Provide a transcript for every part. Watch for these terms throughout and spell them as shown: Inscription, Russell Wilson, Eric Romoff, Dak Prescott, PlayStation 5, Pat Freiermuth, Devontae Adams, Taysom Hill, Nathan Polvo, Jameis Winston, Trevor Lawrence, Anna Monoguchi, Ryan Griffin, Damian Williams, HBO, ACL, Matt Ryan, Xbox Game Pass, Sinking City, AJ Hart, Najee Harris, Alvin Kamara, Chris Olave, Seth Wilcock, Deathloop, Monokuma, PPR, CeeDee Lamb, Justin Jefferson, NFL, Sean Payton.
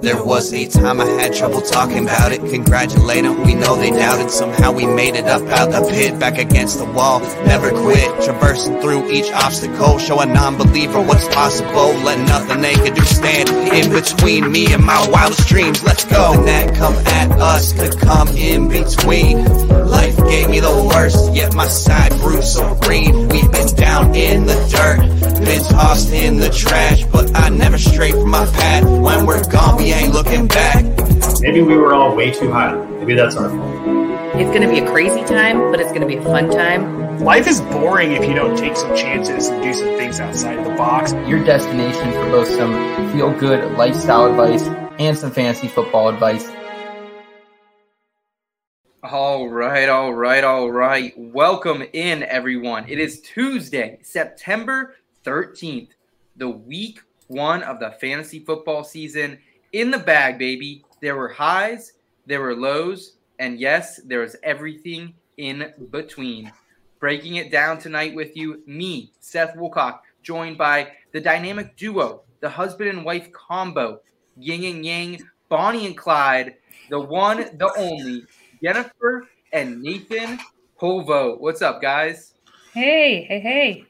There was a time I had trouble talking about it. Congratulate them, we know they doubted. Somehow we made it up out the pit. Back against the wall, never quit. Traversing through each obstacle. Show a non-believer what's possible. Let nothing they could do stand in between me and my wildest dreams. Let's go. And that come at us could come in between. Life gave me the worst, yet my side grew so green. We've been down in the dirt, been tossed in the trash, but I never strayed from my path. When we're gone, we ain't looking back. Maybe we were all way too high. Maybe that's our fault. It's going to be a crazy time, but it's going to be a fun time. Life is boring if you don't take some chances and do some things outside the box. Your destination for both some feel-good lifestyle advice and some fantasy football advice. All right. Welcome in, everyone. It is Tuesday, September 13th, the week one of the fantasy football season. In the bag, baby. There were highs, there were lows, and yes, there was everything in between. Breaking it down tonight with you, me, Seth Wilcock, joined by the dynamic duo, the husband and wife combo, yin and yang, Bonnie and Clyde, the one, the only, Jennifer and Nathan Polvo. What's up, guys? Hey.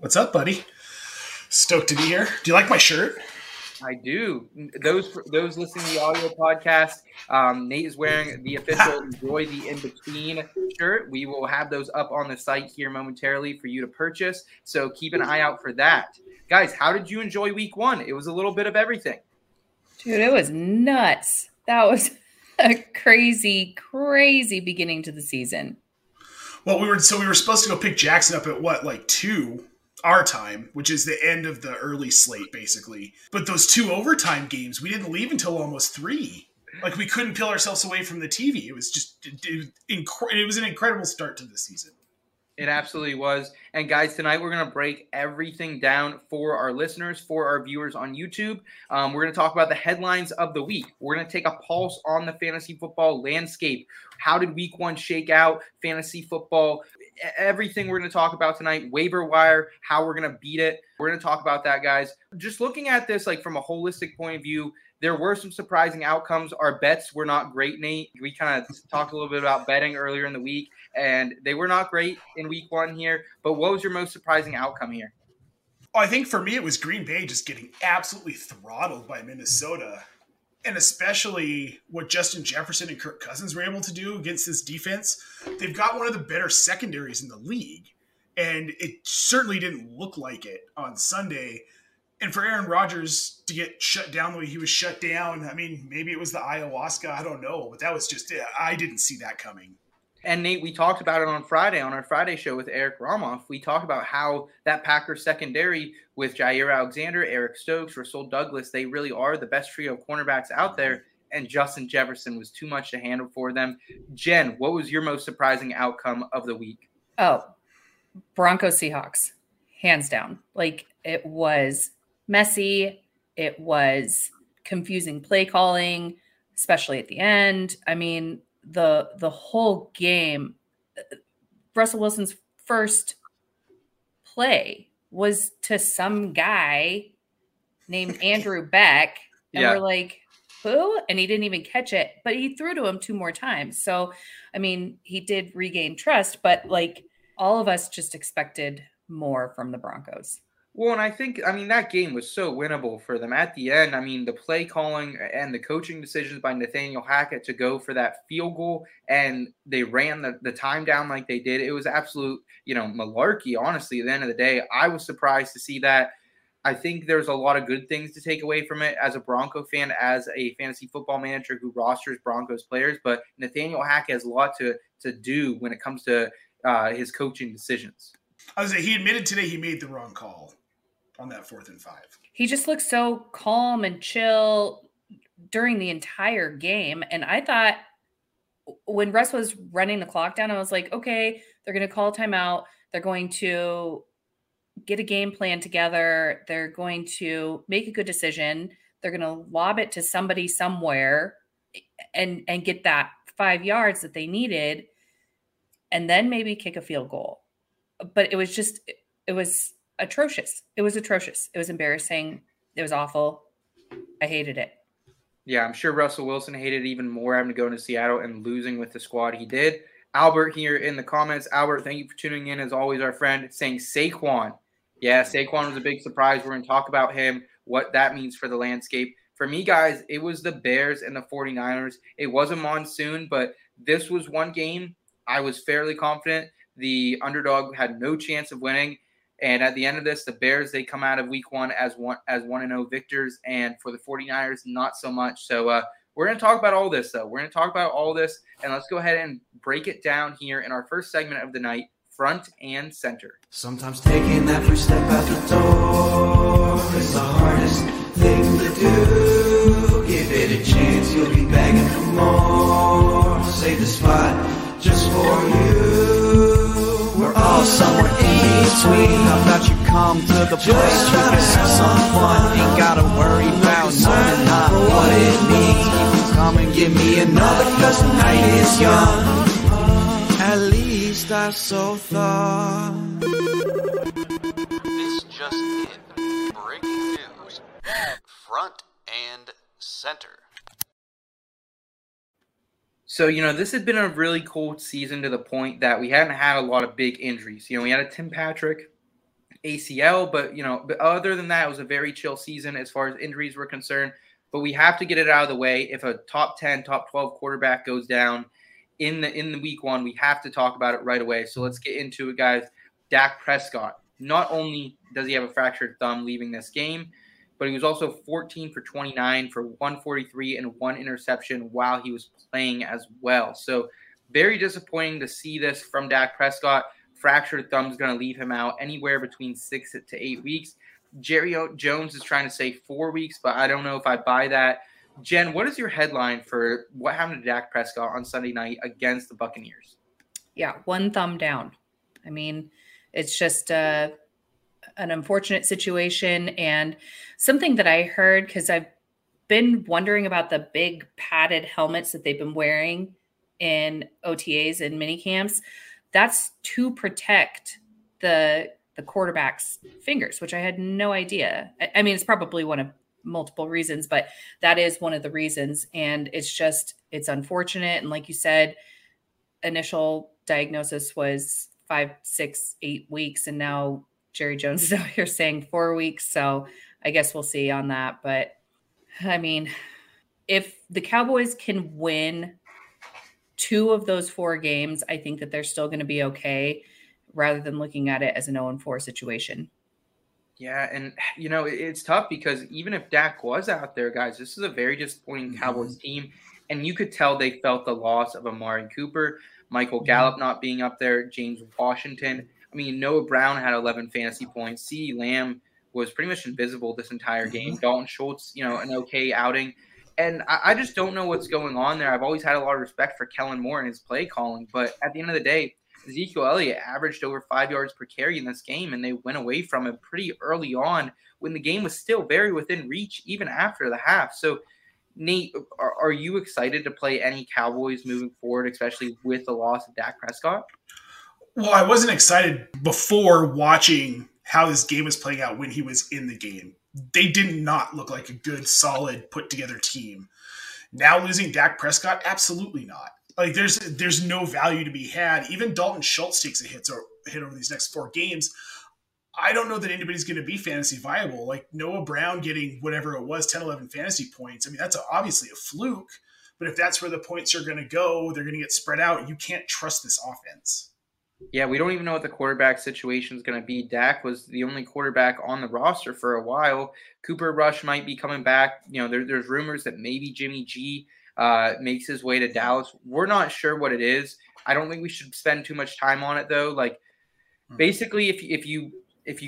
What's up, buddy? Stoked to be here. Do you like my shirt? I do. Those listening to the audio podcast, Nate is wearing the official Enjoy the In-Between shirt. We will have those up on the site here momentarily for you to purchase, so keep an eye out for that. Guys, how did you enjoy week one? It was a little bit of everything. Dude, it was nuts. That was a crazy beginning to the season. Well, we were supposed to go pick Jackson up at like 2 our time, which is the end of the early slate, basically. But those 2 overtime games, we didn't leave until almost 3. Like, we couldn't peel ourselves away from the TV. It was just, it was an incredible start to the season. It absolutely was. And guys, tonight we're going to break everything down for our listeners, for our viewers on YouTube. We're going to talk about the headlines of the week. We're going to take a pulse on the fantasy football landscape. How did week one shake out? Fantasy football, everything we're going to talk about tonight. Waiver wire, how we're going to beat it. We're going to talk about that, guys. Just looking at this like from a holistic point of view, there were some surprising outcomes. Our bets were not great, Nate. We kind of talked a little bit about betting earlier in the week, and they were not great in week one here. But what was your most surprising outcome here? Oh, I think for me it was Green Bay just getting absolutely throttled by Minnesota, and especially what Justin Jefferson and Kirk Cousins were able to do against this defense. They've got one of the better secondaries in the league, and it certainly didn't look like it on Sunday. And for Aaron Rodgers to get shut down the way he was shut down, I mean, maybe it was the ayahuasca, I don't know. But that was just, I didn't see that coming. And Nate, we talked about it on Friday, on our Friday show with Eric Romoff. We talked about how that Packers secondary with Jair Alexander, Eric Stokes, Rasul Douglas, they really are the best trio of cornerbacks out there. And Justin Jefferson was too much to handle for them. Jen, what was your most surprising outcome of the week? Oh, Broncos Seahawks, hands down. Like, it was messy. It was confusing play calling, especially at the end. I mean, the whole game, Russell Wilson's first play was to some guy named Andrew Beck. And yeah, we're like, who? And he didn't even catch it, but he threw to him 2 more times. So, I mean, he did regain trust, but like all of us just expected more from the Broncos. Well, and I think, I mean, that game was so winnable for them at the end. I mean, the play calling and the coaching decisions by Nathaniel Hackett to go for that field goal, and they ran the time down like they did. It was absolute, malarkey, honestly, at the end of the day. I was surprised to see that. I think there's a lot of good things to take away from it as a Bronco fan, as a fantasy football manager who rosters Broncos players. But Nathaniel Hackett has a lot to do when it comes to his coaching decisions. I was saying, he admitted today he made the wrong call on that 4th and 5. He just looked so calm and chill during the entire game. And I thought when Russ was running the clock down, I was like, okay, they're going to call timeout. They're going to get a game plan together. They're going to make a good decision. They're going to lob it to somebody somewhere. and get that 5 yards that they needed and then maybe kick a field goal. But it was just, it was atrocious. It was atrocious. It was embarrassing. It was awful. I hated it. Yeah, I'm sure Russell Wilson hated it even more having to go into Seattle and losing with the squad he did. Albert here in the comments. Albert, thank you for tuning in. As always, our friend saying Saquon. Yeah, Saquon was a big surprise. We're going to talk about him, what that means for the landscape. For me, guys, it was the Bears and the 49ers. It was a monsoon, but this was one game I was fairly confident the underdog had no chance of winning. And at the end of this, the Bears, they come out of week one as 1-0 victors. And for the 49ers, not so much. So we're going to talk about all this, though. We're going to talk about all this. And let's go ahead and break it down here in our first segment of the night, Front and Center. Sometimes taking that first step out the door is the hardest thing to do. Give it a chance. You'll be begging for more. Save the spot just for you. We're all somewhere in between. How about you come to the place you can have some fun? Ain't gotta worry about nothing, not what it means. Come and give me another, cause the night is young. At least I so thought. This just in. Breaking news. Front and Center. So, you know, this has been a really cold season to the point that we hadn't had a lot of big injuries. You know, we had a Tim Patrick ACL, but, you know, but other than that, it was a very chill season as far as injuries were concerned. But we have to get it out of the way. If a top 10, top 12 quarterback goes down in the week one, we have to talk about it right away. So let's get into it, guys. Dak Prescott, not only does he have a fractured thumb leaving this game, but he was also 14 for 29 for 143 and one interception while he was playing as well. So very disappointing to see this from Dak Prescott. Fractured thumb is going to leave him out anywhere between 6 to 8 weeks. Jerry Jones is trying to say 4 weeks, but I don't know if I buy that. Jen, what is your headline for what happened to Dak Prescott on Sunday night against the Buccaneers? Yeah, one thumb down. I mean, it's just an unfortunate situation, and something that I heard, because I've been wondering about the big padded helmets that they've been wearing in OTAs and mini camps. That's to protect the quarterback's fingers, which I had no idea. I mean, it's probably one of multiple reasons, but that is one of the reasons. And it's just, it's unfortunate. And like you said, initial diagnosis was 5, 6, 8 weeks. And now Jerry Jones is out here saying 4 weeks, so I guess we'll see on that. But, I mean, if the Cowboys can win 2 of those 4 games, I think that they're still going to be okay rather than looking at it as an 0-4 situation. Yeah, and, you know, it's tough because even if Dak was out there, guys, this is a very disappointing Cowboys team, and you could tell they felt the loss of Amari Cooper, Michael Gallup not being up there, James Washington. I mean, Noah Brown had 11 fantasy points. CeeDee Lamb was pretty much invisible this entire game. Dalton Schultz, you know, an okay outing. And I just don't know what's going on there. I've always had a lot of respect for Kellen Moore and his play calling. But at the end of the day, Ezekiel Elliott averaged over 5 yards per carry in this game, and they went away from him pretty early on when the game was still very within reach even after the half. So, Nate, are you excited to play any Cowboys moving forward, especially with the loss of Dak Prescott? Well, I wasn't excited before watching how this game was playing out when he was in the game. They did not look like a good, solid, put-together team. Now losing Dak Prescott? Absolutely not. Like, there's no value to be had. Even Dalton Schultz takes a hit over these next 4 games. I don't know that anybody's going to be fantasy viable. Like, Noah Brown getting whatever it was, 10, 11 fantasy points. I mean, that's obviously a fluke. But if that's where the points are going to go, they're going to get spread out. You can't trust this offense. Yeah, we don't even know what the quarterback situation is going to be. Dak was the only quarterback on the roster for a while. Cooper Rush might be coming back. You know, there's rumors that maybe Jimmy G makes his way to Dallas. We're not sure what it is. I don't think we should spend too much time on it, though. Like, basically, if you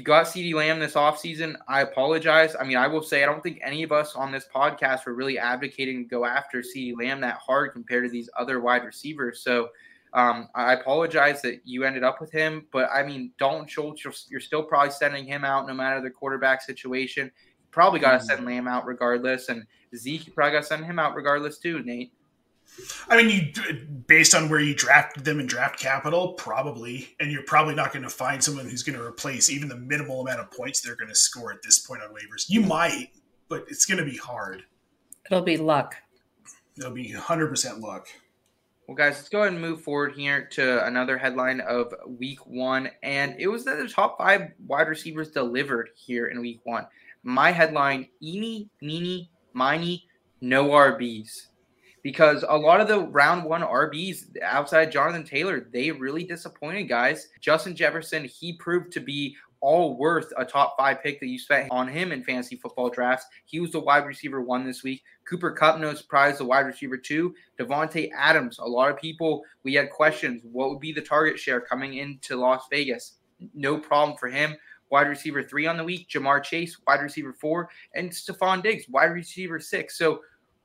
got CeeDee Lamb this offseason, I apologize. I mean, I will say I don't think any of us on this podcast were really advocating to go after CeeDee Lamb that hard compared to these other wide receivers. So, I apologize that you ended up with him, but I mean, Dalton Schultz, you're still probably sending him out no matter the quarterback situation. Probably got to send Lamb out regardless, and Zeke probably got to send him out regardless too, Nate. I mean, you based on where you drafted them in draft capital, probably, and you're probably not going to find someone who's going to replace even the minimal amount of points they're going to score at this point on waivers. You might, but it's going to be hard. It'll be luck. It'll be 100% luck. Well, guys, let's go ahead and move forward here to another headline of Week 1, and it was that the top five wide receivers delivered here in Week 1. My headline, eeny, meeny, miny, no RBs. Because a lot of the round one RBs outside Jonathan Taylor, they really disappointed, guys. Justin Jefferson, he proved to be all worth a top five pick that you spent on him in fantasy football drafts. He was the wide receiver one this week. Cooper Kupp, no surprise, the wide receiver two. Devontae Adams, a lot of people, we had questions. What would be the target share coming into Las Vegas? No problem for him. Wide receiver three on the week. Ja'Marr Chase, wide receiver four. And Stephon Diggs, wide receiver six. So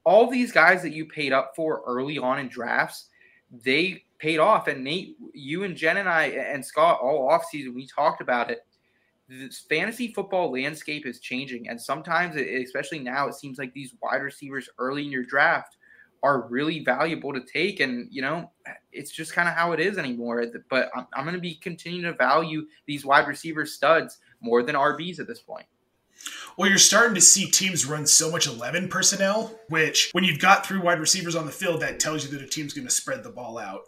all these guys that you paid up for early on in drafts, they paid off. And Nate, you and Jen and I and Scott all offseason, we talked about it. This fantasy football landscape is changing. And sometimes, especially now, it seems like these wide receivers early in your draft are really valuable to take. And, you know, it's just kind of how it is anymore. But I'm going to be continuing to value these wide receiver studs more than RBs at this point. Well, you're starting to see teams run so much 11 personnel, which when you've got three wide receivers on the field, that tells you that a team's going to spread the ball out.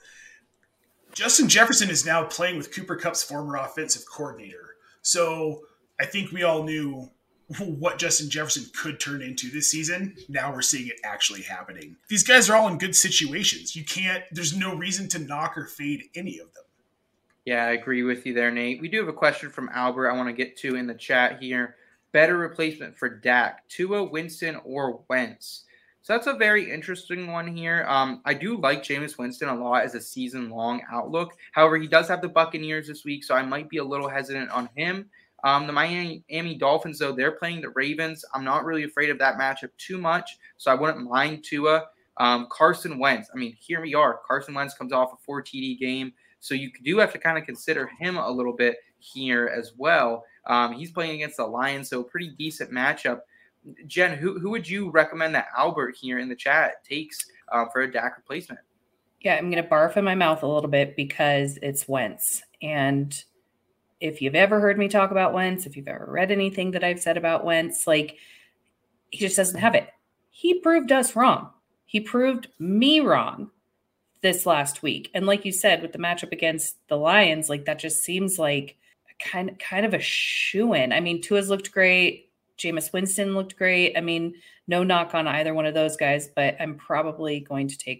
Justin Jefferson is now playing with Cooper Kupp's former offensive coordinator. So I think we all knew what Justin Jefferson could turn into this season. Now we're seeing it actually happening. These guys are all in good situations. There's no reason to knock or fade any of them. Yeah, I agree with you there, Nate. We do have a question from Albert I want to get to in the chat here. Better replacement for Dak, Tua, Winston, or Wentz? So that's a very interesting one here. I do like Jameis Winston a lot as a season-long outlook. However, he does have the Buccaneers this week, so I might be a little hesitant on him. The Miami Dolphins, though, they're playing the Ravens. I'm not really afraid of that matchup too much, so I wouldn't mind Tua. Carson Wentz, I mean, here we are. Carson Wentz comes off a 4 TD game, so you do have to kind of consider him a little bit here as well. He's playing against the Lions, so a pretty decent matchup. Jen, who would you recommend that Albert here in the chat takes for a Dak replacement? Yeah, I'm going to barf in my mouth a little bit because it's Wentz. And if you've ever heard me talk about Wentz, if you've ever read anything that I've said about Wentz, like, he just doesn't have it. He proved us wrong. He proved me wrong this last week. And like you said, with the matchup against the Lions, like, that just seems like kind of a shoo-in. I mean, Tua's looked great. Jameis Winston looked great. I mean, no knock on either one of those guys, but I'm probably going to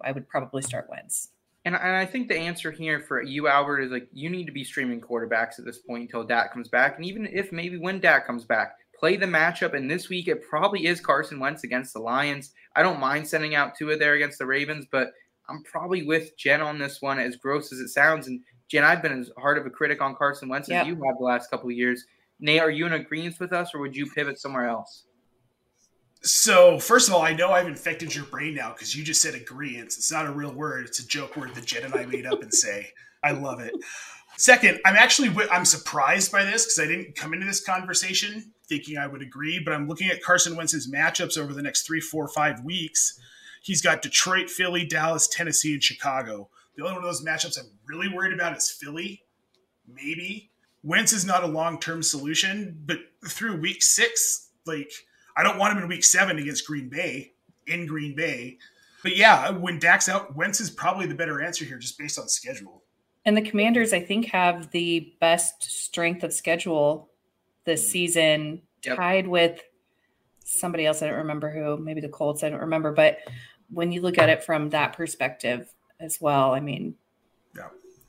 I would probably start Wentz. And I think the answer here for you, Albert, is like, you need to be streaming quarterbacks at this point until Dak comes back. And even if maybe when Dak comes back, play the matchup. And this week, it probably is Carson Wentz against the Lions. I don't mind sending out Tua there against the Ravens, but I'm probably with Jen on this one, as gross as it sounds. And Jen, I've been as hard of a critic on Carson Wentz as you have the last couple of years. Nate, are you in agreement with us, or would you pivot somewhere else? So, first of all, I know I've infected your brain now because you just said agreement. It's not a real word. It's a joke word that Jen and I made up and say. I love it. Second, I'm surprised by this because I didn't come into this conversation thinking I would agree, but I'm looking at Carson Wentz's matchups over the next 3, 4, 5 weeks. He's got Detroit, Philly, Dallas, Tennessee, and Chicago. The only one of those matchups I'm really worried about is Philly. Maybe. Wentz is not a long-term solution, but through week 6, like, I don't want him in week 7 against Green Bay. But yeah, when Dak's out, Wentz is probably the better answer here just based on schedule. And the Commanders, I think, have the best strength of schedule this season, tied with somebody else. I don't remember who, maybe the Colts. I don't remember. But when you look at it from that perspective as well, I mean,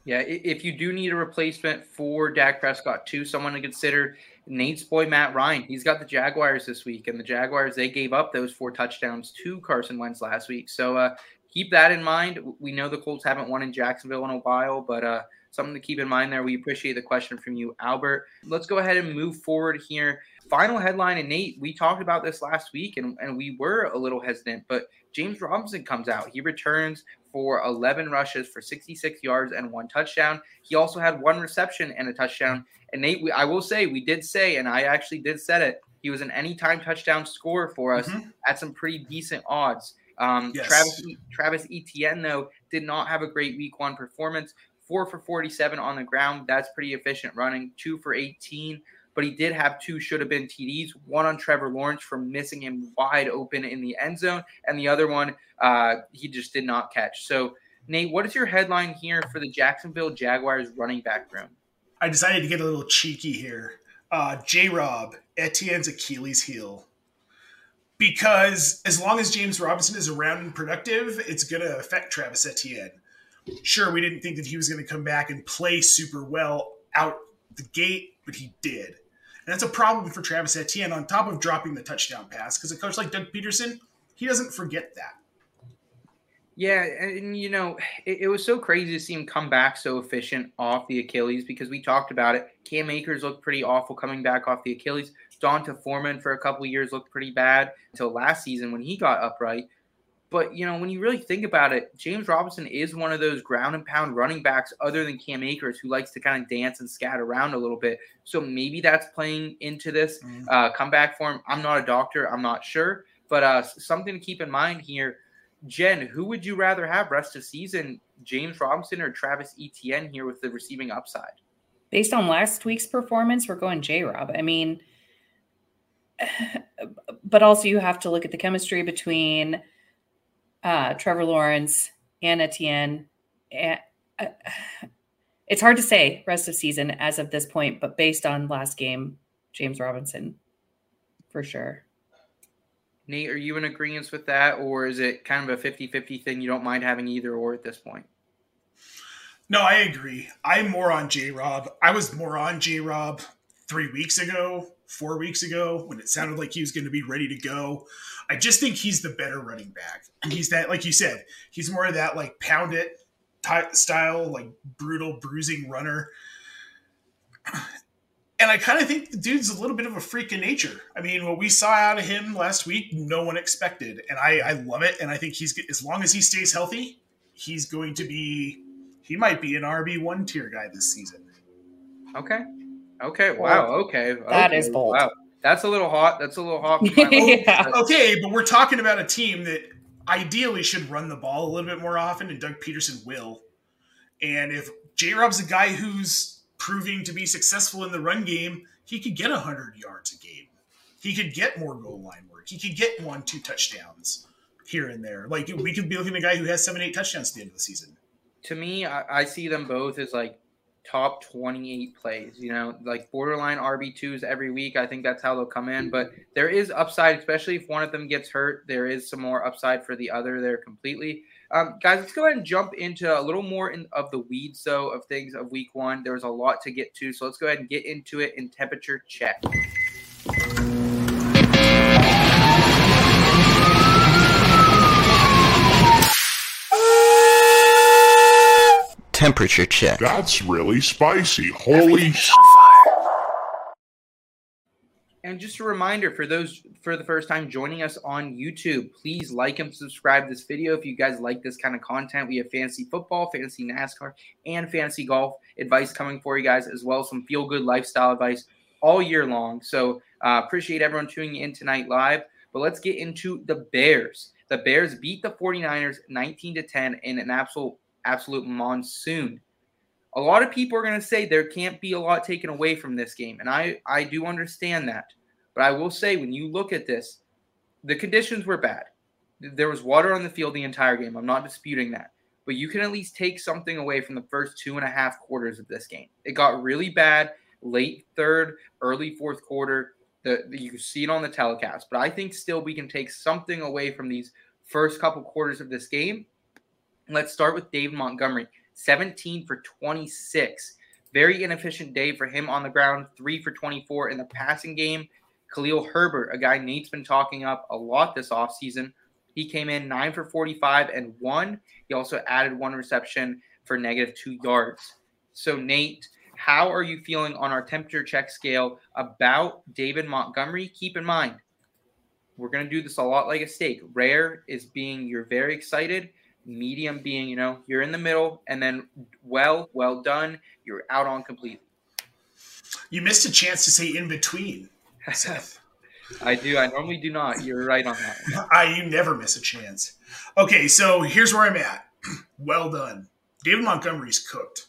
yeah, if you do need a replacement for Dak Prescott, too, someone to consider, Nate's boy, Matt Ryan. He's got the Jaguars this week, and the Jaguars, they gave up those 4 touchdowns to Carson Wentz last week. So keep that in mind. We know the Colts haven't won in Jacksonville in a while, but something to keep in mind there. We appreciate the question from you, Albert. Let's go ahead and move forward here. Final headline, and Nate, we talked about this last week, and we were a little hesitant, but James Robinson comes out. He returns for 11 rushes for 66 yards and 1 touchdown. He also had 1 reception and a touchdown. And Nate, I will say, we did say, and I actually did set it, he was an anytime touchdown scorer for us at some pretty decent odds. Yes. Travis Etienne, though, did not have a great week one performance. 4 for 47 on the ground. That's pretty efficient running. 2 for 18. But he did have two should-have-been TDs, one on Trevor Lawrence from missing him wide open in the end zone, and the other one he just did not catch. So, Nate, what is your headline here for the Jacksonville Jaguars running back room? I decided to get a little cheeky here. J-Rob, Etienne's Achilles heel. Because as long as James Robinson is around and productive, it's going to affect Travis Etienne. Sure, we didn't think that he was going to come back and play super well out the gate, but he did. And that's a problem for Travis Etienne on top of dropping the touchdown pass, because a coach like Doug Peterson, he doesn't forget that. Yeah, and, you know, it was so crazy to see him come back so efficient off the Achilles because we talked about it. Cam Akers looked pretty awful coming back off the Achilles. Donta Foreman for a couple of years looked pretty bad until last season when he got upright. But, you know, when you really think about it, James Robinson is one of those ground-and-pound running backs other than Cam Akers who likes to kind of dance and scatter around a little bit. So maybe that's playing into this comeback for him. I'm not a doctor. I'm not sure. But something to keep in mind here. Jen, who would you rather have rest of season, James Robinson or Travis Etienne here with the receiving upside? Based on last week's performance, we're going J-Rob. I mean, but also you have to look at the chemistry between Trevor Lawrence and Etienne. And, it's hard to say rest of season as of this point, but based on last game, James Robinson for sure. Nate, are you in agreement with that, or is it kind of a 50-50 thing? You don't mind having either or at this point? No, I agree. I'm more on J-Rob. I was more on J-Rob 3 weeks ago, 4 weeks ago, when it sounded like he was going to be ready to go. I just think he's the better running back. And he's that, like you said, he's more of that, like, pound it style, like, brutal, bruising runner. And I kind of think the dude's a little bit of a freak in nature. I mean, what we saw out of him last week, no one expected. And I love it. And I think he's, as long as he stays healthy, he's going to be, he might be an RB1 tier guy this season. Okay. Okay. Wow. Okay. That is bold. Wow. That's a little hot. That's a little hot. Yeah. Okay. But we're talking about a team that ideally should run the ball a little bit more often, and Doug Peterson will. And if J-Rob's a guy who's proving to be successful in the run game, he could get 100 yards a game. He could get more goal line work. He could get 1-2 touchdowns here and there. Like, we could be looking at a guy who has 7-8 touchdowns at the end of the season. To me, I see them both as, like, top 28 plays, you know, like borderline RB2s every week. I think that's how they'll come in. But there is upside, especially if one of them gets hurt. There is some more upside for the other there completely. Guys, let's go ahead and jump into a little more of the weeds, though, of things of week one. There was a lot to get to, so let's go ahead and get into it in temperature check. Temperature check. That's really spicy. Holy shit. And just a reminder for those for the first time joining us on YouTube, please like and subscribe this video if you guys like this kind of content. We have fantasy football, fantasy NASCAR, and fantasy golf advice coming for you guys, as well as some feel-good lifestyle advice all year long. So appreciate everyone tuning in tonight live. But let's get into the Bears. The Bears beat the 49ers 19-10 in an absolute monsoon. A lot of people are going to say there can't be a lot taken away from this game, and I do understand that. But I will say, when you look at this, the conditions were bad. There was water on the field the entire game. I'm not disputing that. But you can at least take something away from the first 2.5 quarters of this game. It got really bad late third, early fourth quarter. You can see it on the telecast. But I think still we can take something away from these first couple quarters of this game. Let's start with David Montgomery. 17 for 26. Very inefficient day for him on the ground. 3 for 24 in the passing game. Khalil Herbert, a guy Nate's been talking up a lot this offseason. He came in 9 for 45 and 1. He also added one reception for -2 yards. So, Nate, how are you feeling on our temperature check scale about David Montgomery? Keep in mind, we're going to do this a lot like a steak. Rare is being you're very excited. Medium being, you know, you're in the middle, and then well done, you're out on complete. You missed a chance to say in between, Seth. I do. I normally do not. You're right on that. You never miss a chance. Okay, so here's where I'm at. Well done. David Montgomery's cooked.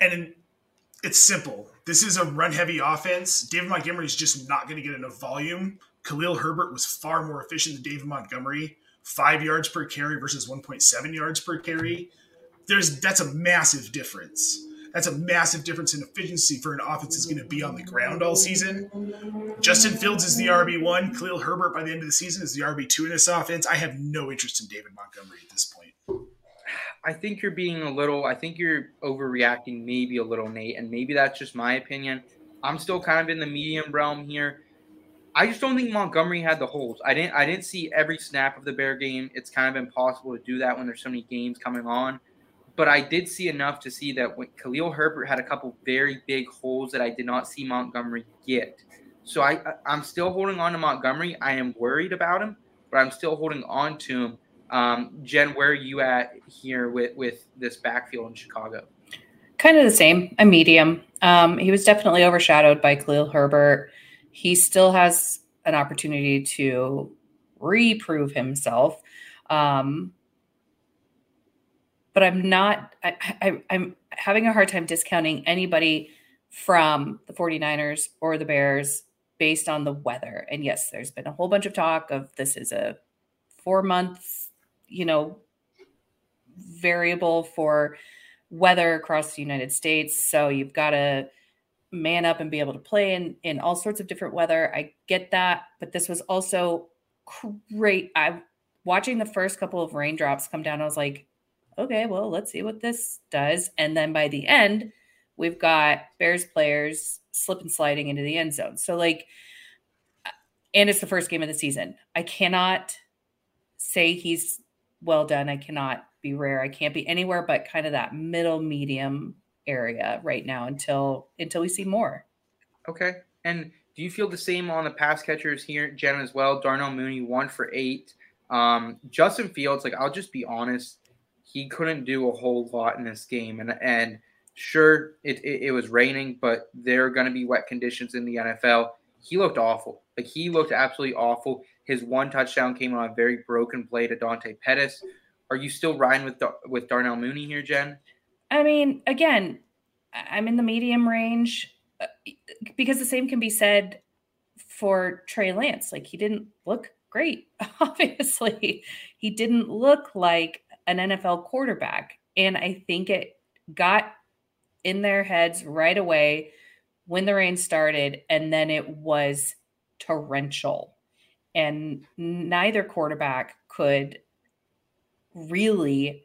And it's simple. This is a run-heavy offense. David Montgomery's just not going to get enough volume. Khalil Herbert was far more efficient than David Montgomery. 5 yards per carry versus 1.7 yards per carry. That's a massive difference. That's a massive difference in efficiency for an offense that's going to be on the ground all season. Justin Fields is the RB1. Khalil Herbert by the end of the season is the RB2 in this offense. I have no interest in David Montgomery at this point. I think you're being I think you're overreacting maybe a little, Nate, and maybe that's just my opinion. I'm still kind of in the medium realm here. I just don't think Montgomery had the holes. I didn't see every snap of the Bear game. It's kind of impossible to do that when there's so many games coming on. But I did see enough to see that when Khalil Herbert had a couple very big holes that I did not see Montgomery get. So I'm still holding on to Montgomery. I am worried about him, but I'm still holding on to him. Jen, where are you at here with this backfield in Chicago? Kind of the same, a medium. He was definitely overshadowed by Khalil Herbert. He still has an opportunity to reprove himself. But I'm having a hard time discounting anybody from the 49ers or the Bears based on the weather. And yes, there's been a whole bunch of talk of this is a 4 month variable for weather across the United States. So you've got to man up and be able to play in all sorts of different weather. I get that, but this was also great. I'm watching the first couple of raindrops come down. I was like, okay, well, let's see what this does. And then by the end, we've got Bears players slip and sliding into the end zone. So and it's the first game of the season. I cannot say he's well done. I cannot be rare. I can't be anywhere but kind of that middle medium area right now until we see more. Okay. And do you feel the same on the pass catchers here, Jen, as well? Darnell Mooney, 1 for 8. Justin Fields, I'll just be honest, he couldn't do a whole lot in this game. And sure, it was raining, but there are going to be wet conditions in the NFL. He looked awful. He looked absolutely awful. His one touchdown came on a very broken play to Dante Pettis. Are you still riding with Darnell Mooney here, Jen? I mean, again, I'm in the medium range because the same can be said for Trey Lance. He didn't look great, obviously. He didn't look like an NFL quarterback. And I think it got in their heads right away when the rain started, and then it was torrential. And neither quarterback could really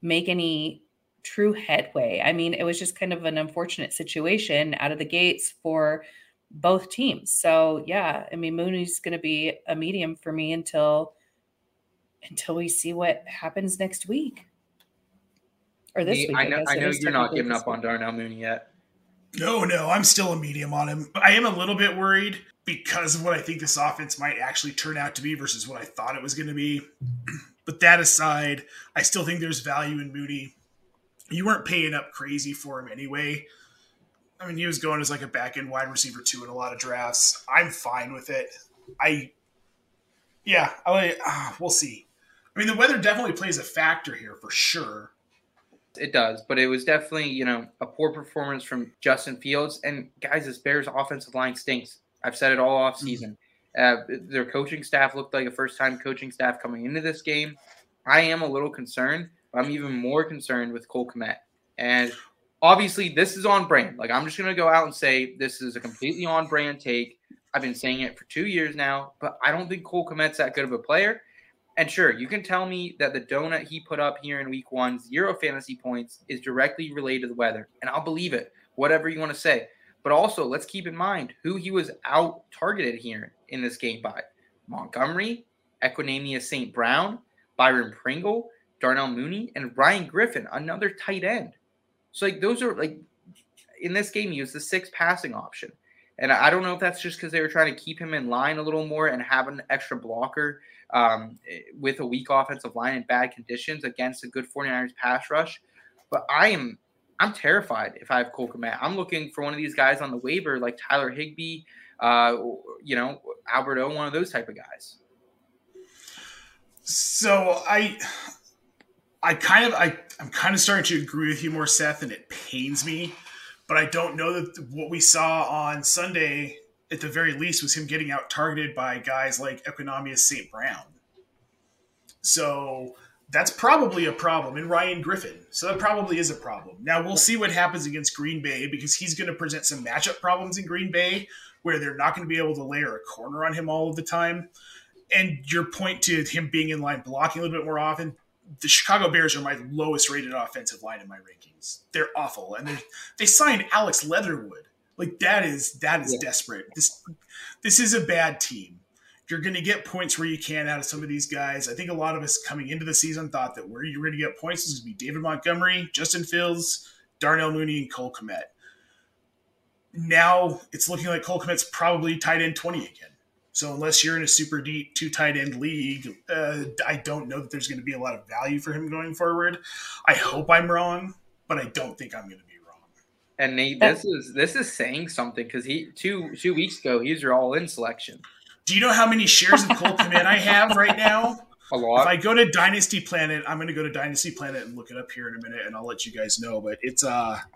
make any true headway. I mean, it was just kind of an unfortunate situation out of the gates for both teams. So, yeah, I mean, Mooney's going to be a medium for me until we see what happens next week. Or this week. I know you're not giving up on Darnell Mooney yet. No, I'm still a medium on him. I am a little bit worried because of what I think this offense might actually turn out to be versus what I thought it was going to be. But that aside, I still think there's value in Mooney. You weren't paying up crazy for him anyway. I mean, he was going as a back-end wide receiver too in a lot of drafts. I'm fine with it. We'll see. I mean, the weather definitely plays a factor here for sure. It does, but it was definitely, a poor performance from Justin Fields. And guys, this Bears offensive line stinks. I've said it all off season. Their coaching staff looked like a first-time coaching staff coming into this game. I am a little concerned, but I'm even more concerned with Cole Kmet. And obviously, this is on brand. I'm just going to go out and say this is a completely on-brand take. I've been saying it for 2 years now, but I don't think Cole Kmet's that good of a player. And sure, you can tell me that the donut he put up here in week one, 0 fantasy points, is directly related to the weather. And I'll believe it, whatever you want to say. But also, let's keep in mind who he was out-targeted here in this game by. Montgomery, Equinemius St. Brown, Byron Pringle, Darnell Mooney, and Ryan Griffin, another tight end. So, those are, in this game, he was the 6th passing option. And I don't know if that's just because they were trying to keep him in line a little more and have an extra blocker with a weak offensive line and bad conditions against a good 49ers pass rush. But I'm terrified if I have Cole Kmet. I'm looking for one of these guys on the waiver like Tyler Higbee Albert O, one of those type of guys. So I'm kind of starting to agree with you more, Seth, and it pains me, but I don't know that what we saw on Sunday at the very least was him getting out targeted by guys like Equinemius St. Brown. So that's probably a problem. And Ryan Griffin. So that probably is a problem. Now we'll see what happens against Green Bay, because he's going to present some matchup problems in Green Bay where they're not going to be able to layer a corner on him all of the time. And your point to him being in line blocking a little bit more often, the Chicago Bears are my lowest rated offensive line in my rankings. They're awful. And they signed Alex Leatherwood. Like that is desperate. This is a bad team. You're going to get points where you can out of some of these guys. I think a lot of us coming into the season thought that where you're going to get points is going to be David Montgomery, Justin Fields, Darnell Mooney, and Cole Kmet. Now it's looking like Cole Kmet's probably tight end 20 again. So unless you're in a super deep two tight end league, I don't know that there's going to be a lot of value for him going forward. I hope I'm wrong, but I don't think I'm going to be wrong. And Nate, this is saying something, because he two weeks ago he was your all-in selection. Do you know how many shares of Cole Kmet I have right now? A lot. If I go to Dynasty Planet, I'm going to go to Dynasty Planet and look it up here in a minute, and I'll let you guys know. But it's a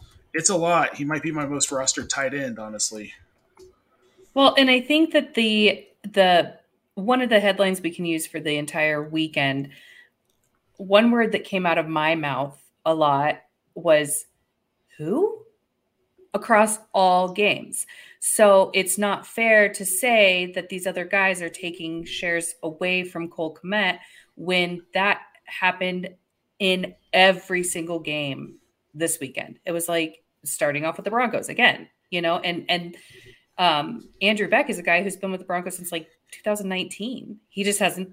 lot. He might be my most rostered tight end, honestly. Well, and I think that the one of the headlines we can use for the entire weekend, one word that came out of my mouth a lot was who? Across all games. So it's not fair to say that these other guys are taking shares away from Cole Kmet when that happened in every single game this weekend. It was like starting off with the Broncos again, and Andrew Beck is a guy who's been with the Broncos since like 2019. He just hasn't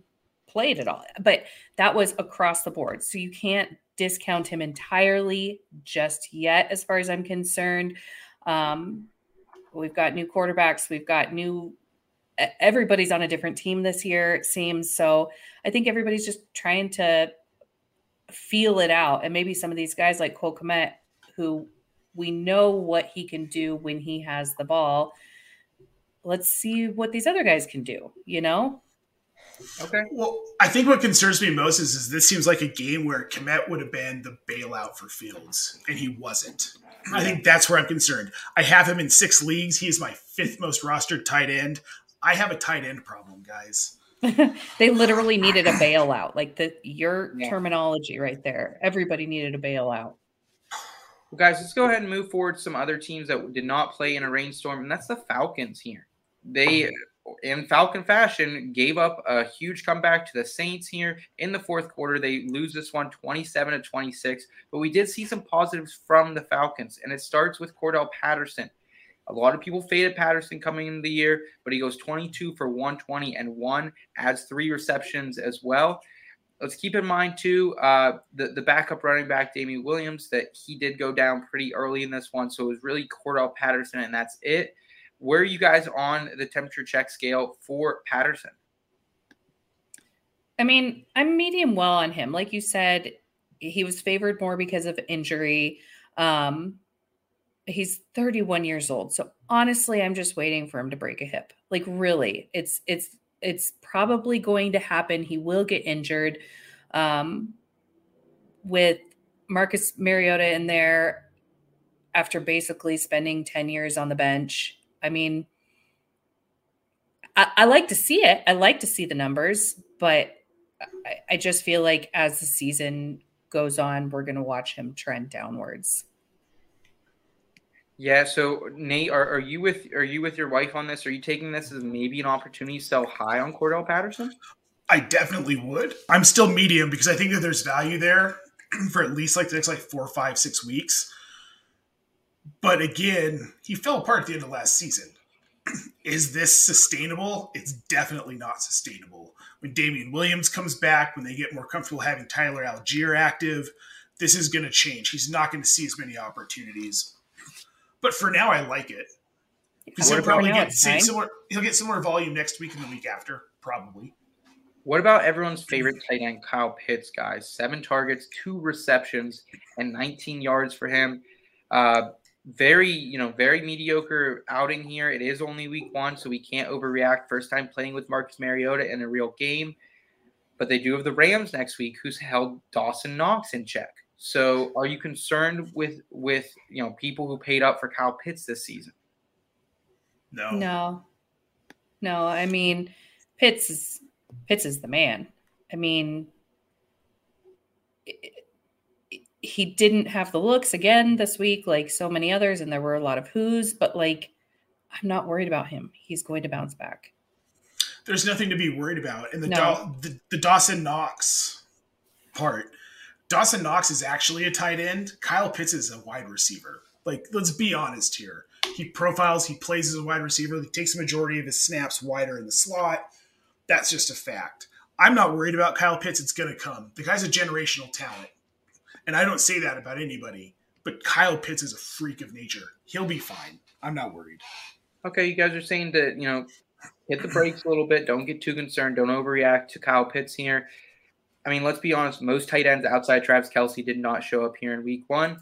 played at all, but that was across the board. So you can't discount him entirely just yet, as far as I'm concerned. We've got new quarterbacks. We've got everybody's on a different team this year, it seems. So I think everybody's just trying to feel it out. And maybe some of these guys like Cole Kmet, who we know what he can do when he has the ball. Let's see what these other guys can do, Okay. Well, I think what concerns me most is this seems like a game where Kmet would have been the bailout for Fields, and he wasn't. I think that's where I'm concerned. I have him in 6 leagues. He is my 5th most rostered tight end. I have a tight end problem, guys. They literally needed a bailout. Like your terminology right there. Everybody needed a bailout. Well, guys, let's go ahead and move forward to some other teams that did not play in a rainstorm, and that's the Falcons here. They, in Falcon fashion, gave up a huge comeback to the Saints here in the fourth quarter. They lose this one 27-26, but we did see some positives from the Falcons, and it starts with Cordell Patterson. A lot of people faded Patterson coming into the year, but he goes 22 for 120 and 1, adds 3 receptions as well. Let's keep in mind, too, the backup running back, Damian Williams, that he did go down pretty early in this one, so it was really Cordell Patterson, and that's it. Where are you guys on the temperature check scale for Patterson? I mean, I'm medium well on him. Like you said, he was favored more because of injury. He's 31 years old. So honestly, I'm just waiting for him to break a hip. Like really, it's probably going to happen. He will get injured. With Marcus Mariota in there after basically spending 10 years on the bench, I mean, I like to see it. I like to see the numbers, but I just feel like as the season goes on, we're going to watch him trend downwards. Yeah. So Nate, are you with your wife on this? Are you taking this as maybe an opportunity to sell high on Cordell Patterson? I definitely would. I'm still medium because I think that there's value there for at least like the next 4, 5, 6 weeks. But again, he fell apart at the end of last season. Is this sustainable? It's definitely not sustainable. When Damian Williams comes back, when they get more comfortable having Tyler Algier active, this is going to change. He's not going to see as many opportunities. But for now, I like it. Because he'll probably get similar volume next week and the week after, probably. What about everyone's favorite tight end, Kyle Pitts, guys? 7 targets, 2 receptions, and 19 yards for him. very mediocre outing here. It is only week one, so we can't overreact. First time playing with Marcus Mariota in a real game. But they do have the Rams next week, who's held Dawson Knox in check. So are you concerned with people who paid up for Kyle Pitts this season? No. I mean, Pitts is the man. I mean, he didn't have the looks again this week, like so many others, and there were a lot of who's, but like, I'm not worried about him. He's going to bounce back. There's nothing to be worried about. And the Dawson Knox part, Dawson Knox is actually a tight end. Kyle Pitts is a wide receiver. Like, let's be honest here. He profiles, he plays as a wide receiver. He takes the majority of his snaps wider in the slot. That's just a fact. I'm not worried about Kyle Pitts. It's going to come. The guy's a generational talent. And I don't say that about anybody, but Kyle Pitts is a freak of nature. He'll be fine. I'm not worried. Okay, you guys are saying to, hit the brakes a little bit. Don't get too concerned. Don't overreact to Kyle Pitts here. I mean, let's be honest. Most tight ends outside Travis Kelce did not show up here in week one.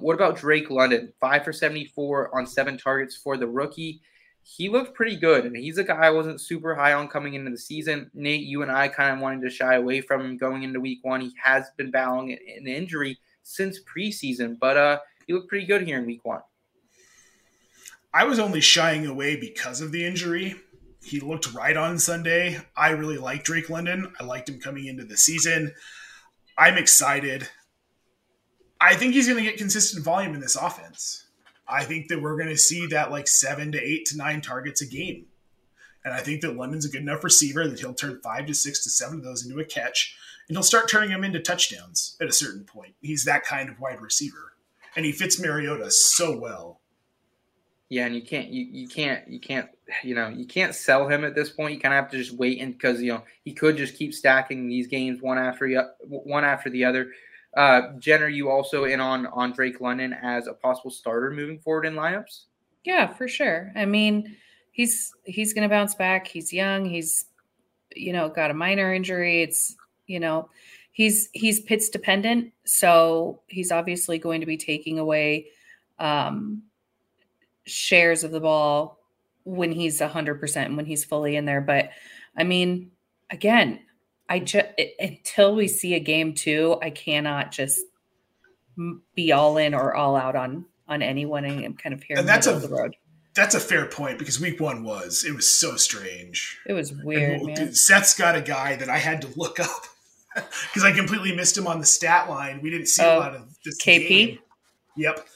What about Drake London? 5 for 74 on 7 targets for the rookie. He looked pretty good, and he's a guy I wasn't super high on coming into the season. Nate, you and I kind of wanted to shy away from him going into week one. He has been battling an injury since preseason, but he looked pretty good here in week one. I was only shying away because of the injury. He looked right on Sunday. I really like Drake London. I liked him coming into the season. I'm excited. I think he's going to get consistent volume in this offense. I think that we're going to see that like 7 to 8 to 9 targets a game. And I think that London's a good enough receiver that he'll turn 5 to 6 to 7 of those into a catch. And he'll start turning them into touchdowns at a certain point. He's that kind of wide receiver. And he fits Mariota so well. Yeah, and you can't sell him at this point. You kind of have to just wait, and because he could just keep stacking these games one after the other. Jen, are you also in on Drake London as a possible starter moving forward in lineups? Yeah, for sure. I mean, he's going to bounce back. He's young. He's, got a minor injury. It's, he's Pitts dependent. So he's obviously going to be taking away shares of the ball when he's 100%, when he's fully in there. But I mean, again, until we see a game two, I cannot just be all in or all out on anyone. I'm kind of here in the middle of the road. That's a fair point, because week one was so strange. It was weird, man. Seth's got a guy that I had to look up because I completely missed him on the stat line. We didn't see a lot of this KP. Game. Yep.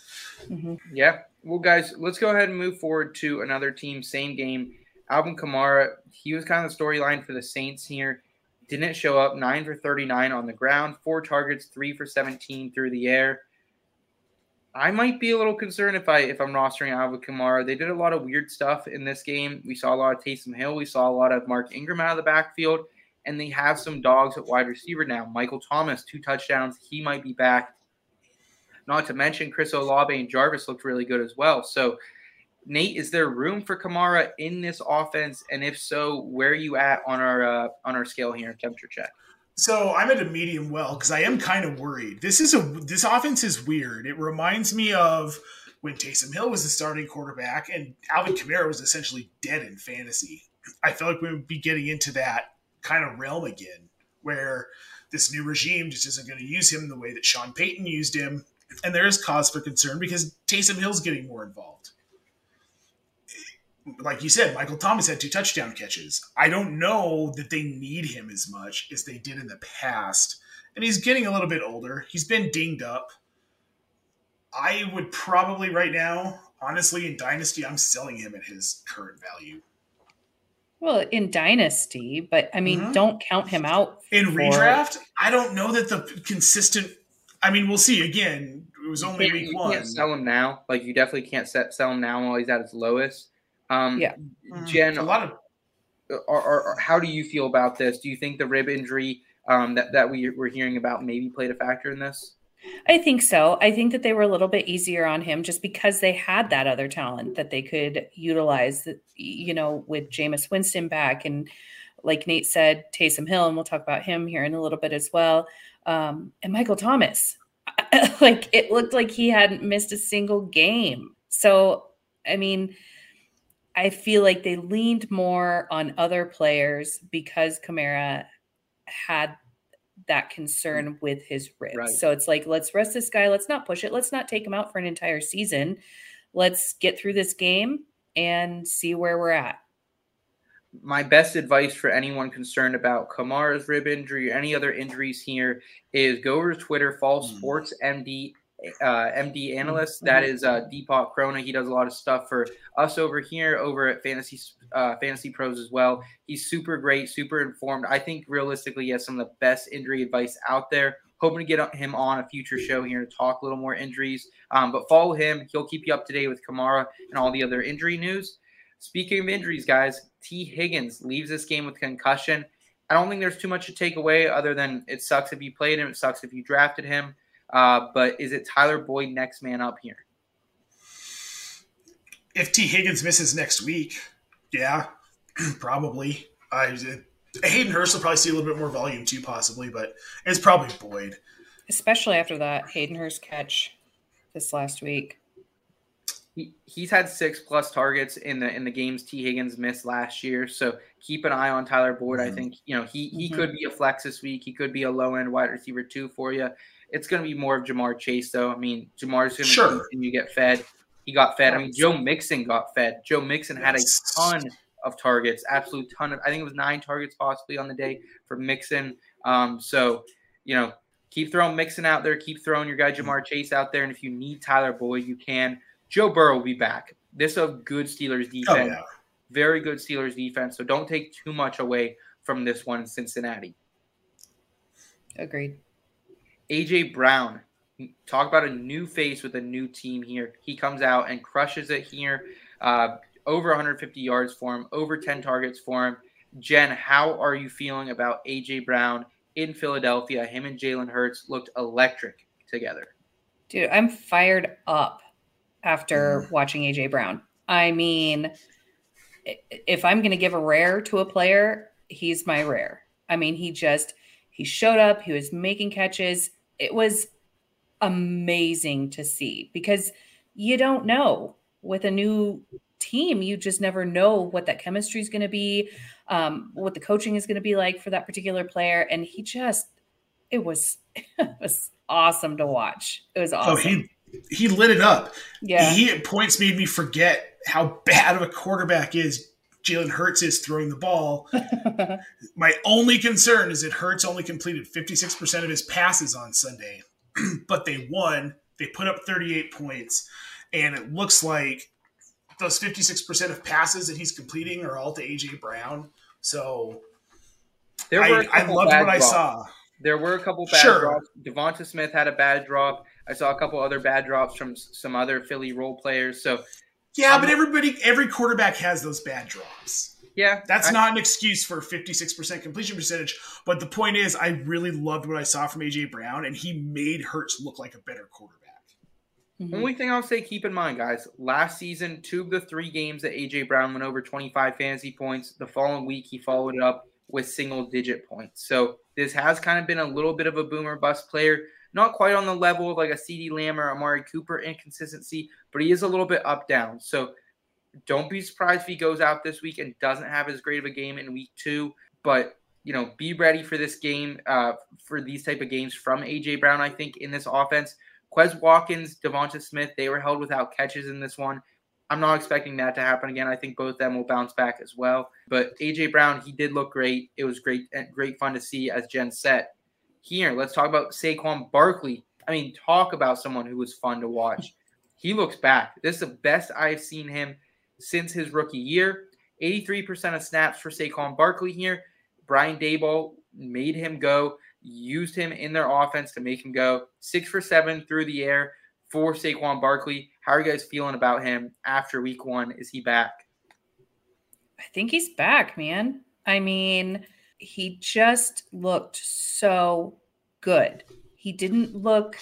Mm-hmm. Yeah. Well, guys, let's go ahead and move forward to another team. Same game. Alvin Kamara. He was kind of the storyline for the Saints here. Didn't show up, 9 for 39 on the ground, 4 targets, 3 for 17 through the air. I might be a little concerned if I'm rostering Alvin Kamara. They did a lot of weird stuff in this game. We saw a lot of Taysom Hill. We saw a lot of Mark Ingram out of the backfield. And they have some dogs at wide receiver now. Michael Thomas, 2 touchdowns. He might be back. Not to mention Chris Olave and Jarvis looked really good as well. So, Nate, is there room for Kamara in this offense? And if so, where are you at on our scale here in temperature check? So I'm at a medium well, because I am kind of worried. This offense is weird. It reminds me of when Taysom Hill was the starting quarterback and Alvin Kamara was essentially dead in fantasy. I feel like we would be getting into that kind of realm again, where this new regime just isn't going to use him the way that Sean Payton used him. And there is cause for concern because Taysom Hill's getting more involved. Like you said, Michael Thomas had 2 touchdown catches. I don't know that they need him as much as they did in the past. And he's getting a little bit older. He's been dinged up. I would probably right now, honestly, in Dynasty, I'm selling him at his current value. Well, in Dynasty, but I mean, Don't count him out. In redraft, I don't know that the consistent – I mean, we'll see. Again, it was only week one. You can't sell him now. Like, you definitely can't sell him now while he's at his lowest. Jen, how do you feel about this? Do you think the rib injury that we're hearing about maybe played a factor in this? I think so. I think that they were a little bit easier on him just because they had that other talent that they could utilize, with Jameis Winston back. And like Nate said, Taysom Hill, and we'll talk about him here in a little bit as well. And Michael Thomas. Like, it looked like he hadn't missed a single game. So, I mean, I feel like they leaned more on other players because Kamara had that concern with his ribs. Right. So it's like, let's rest this guy. Let's not push it. Let's not take him out for an entire season. Let's get through this game and see where we're at. My best advice for anyone concerned about Kamara's rib injury or any other injuries here is go to Twitter, follow Sports MD. MD analyst. That is Deepak Krona. He does a lot of stuff for us over here, over at Fantasy Pros as well. He's super great, super informed. I think realistically, he has some of the best injury advice out there. Hoping to get him on a future show here to talk a little more injuries. But follow him. He'll keep you up to date with Kamara and all the other injury news. Speaking of injuries, guys, T. Higgins leaves this game with concussion. I don't think there's too much to take away other than it sucks if you played him. It sucks if you drafted him. But is it Tyler Boyd next man up here? If T. Higgins misses next week, yeah, probably. Hayden Hurst will probably see a little bit more volume too, possibly, but it's probably Boyd. Especially after that Hayden Hurst catch this last week. He's had 6+ targets in the games T. Higgins missed last year. So keep an eye on Tyler Boyd. Mm-hmm. I think he could be a flex this week. He could be a low end wide receiver 2 for you. It's going to be more of Ja'Marr Chase, though. I mean, Jamar's going to continue to get fed. He got fed. I mean, Joe Mixon got fed. Joe Mixon had a ton of targets, absolute ton of. I think it was 9 targets possibly on the day for Mixon. So keep throwing Mixon out there. Keep throwing your guy Ja'Marr Chase out there. And if you need Tyler Boyd, you can. Joe Burrow will be back. This is a good Steelers defense. Oh, yeah. Very good Steelers defense. So don't take too much away from this one in Cincinnati. Agreed. A.J. Brown, talk about a new face with a new team here. He comes out and crushes it here. Over 150 yards for him, over 10 targets for him. Jen, how are you feeling about A.J. Brown in Philadelphia? Him and Jalen Hurts looked electric together. Dude, I'm fired up after watching A.J. Brown. I mean, if I'm going to give a rare to a player, he's my rare. I mean, he showed up. He was making catches. It was amazing to see because you don't know. With a new team, you just never know what that chemistry is going to be, what the coaching is going to be like for that particular player. And he just – it was awesome to watch. It was awesome. Oh, he lit it up. Yeah. He at points made me forget how bad of a quarterback is Jalen Hurts is throwing the ball. My only concern is that Hurts only completed 56% of his passes on Sunday, but they won. They put up 38 points, and it looks like those 56% of passes that he's completing are all to A.J. Brown. So I loved what I saw. There were a couple bad drops. Devonta Smith had a bad drop. I saw a couple other bad drops from some other Philly role players. So yeah, but every quarterback has those bad drops. Yeah. That's not an excuse for 56% completion percentage. But the point is, I really loved what I saw from A.J. Brown, and he made Hurts look like a better quarterback. Mm-hmm. Only thing I'll say, keep in mind, guys, last season, 2 of the 3 games that A.J. Brown went over 25 fantasy points. The following week, he followed it up with single-digit points. So this has kind of been a little bit of a boom or bust player. Not quite on the level of like a CeeDee Lamb or Amari Cooper inconsistency, but he is a little bit up-down. So don't be surprised if he goes out this week and doesn't have as great of a game in week 2. But, be ready for this game, for these type of games from A.J. Brown, I think, in this offense. Quez Watkins, Devonta Smith, they were held without catches in this one. I'm not expecting that to happen again. I think both of them will bounce back as well. But A.J. Brown, he did look great. It was great fun to see, as Jen said. Here, let's talk about Saquon Barkley. I mean, talk about someone who was fun to watch. He looks back. This is the best I've seen him since his rookie year. 83% of snaps for Saquon Barkley here. Brian Daboll made him go, used him in their offense to make him go. 6 for 7 through the air for Saquon Barkley. How are you guys feeling about him after week 1? Is he back? I think he's back, man. I mean, he just looked so good. He didn't look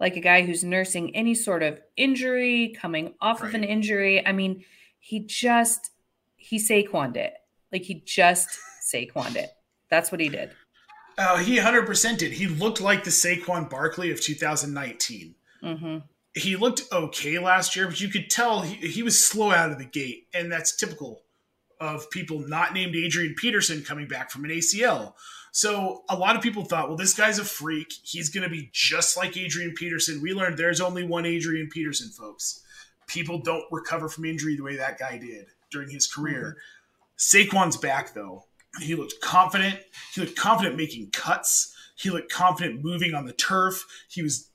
like a guy who's nursing any sort of injury, coming off of an injury. I mean, he Saquon'd it. That's what he did. He 100% did. He looked like the Saquon Barkley of 2019. Mm-hmm. He looked okay last year, but you could tell he was slow out of the gate, and that's typical of people not named Adrian Peterson coming back from an ACL. So a lot of people thought, well, this guy's a freak. He's going to be just like Adrian Peterson. We learned there's only one Adrian Peterson, folks. People don't recover from injury the way that guy did during his career. Mm-hmm. Saquon's back, though. He looked confident. He looked confident making cuts. He looked confident moving on the turf. He was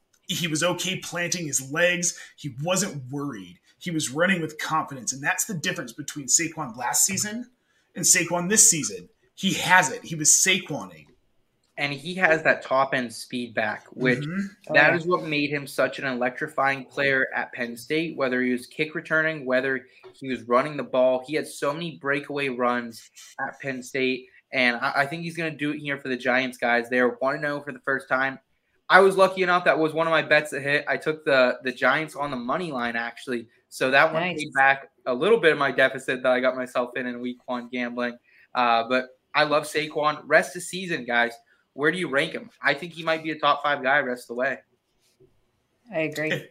okay planting his legs. He wasn't worried. He was running with confidence, and that's the difference between Saquon last season and Saquon this season. He has it. He was Saquoning. And he has that top-end speed back, which that is what made him such an electrifying player at Penn State, whether he was kick returning, whether he was running the ball. He had so many breakaway runs at Penn State, and I think he's going to do it here for the Giants, guys. They're 1-0 for the first time. I was lucky enough. That was one of my bets that hit. I took the Giants on the money line, actually. So that one paid back a little bit of my deficit that I got myself in week one gambling. But I love Saquon. Rest of season, guys. Where do you rank him? I think he might be a top five guy rest of the way. I agree.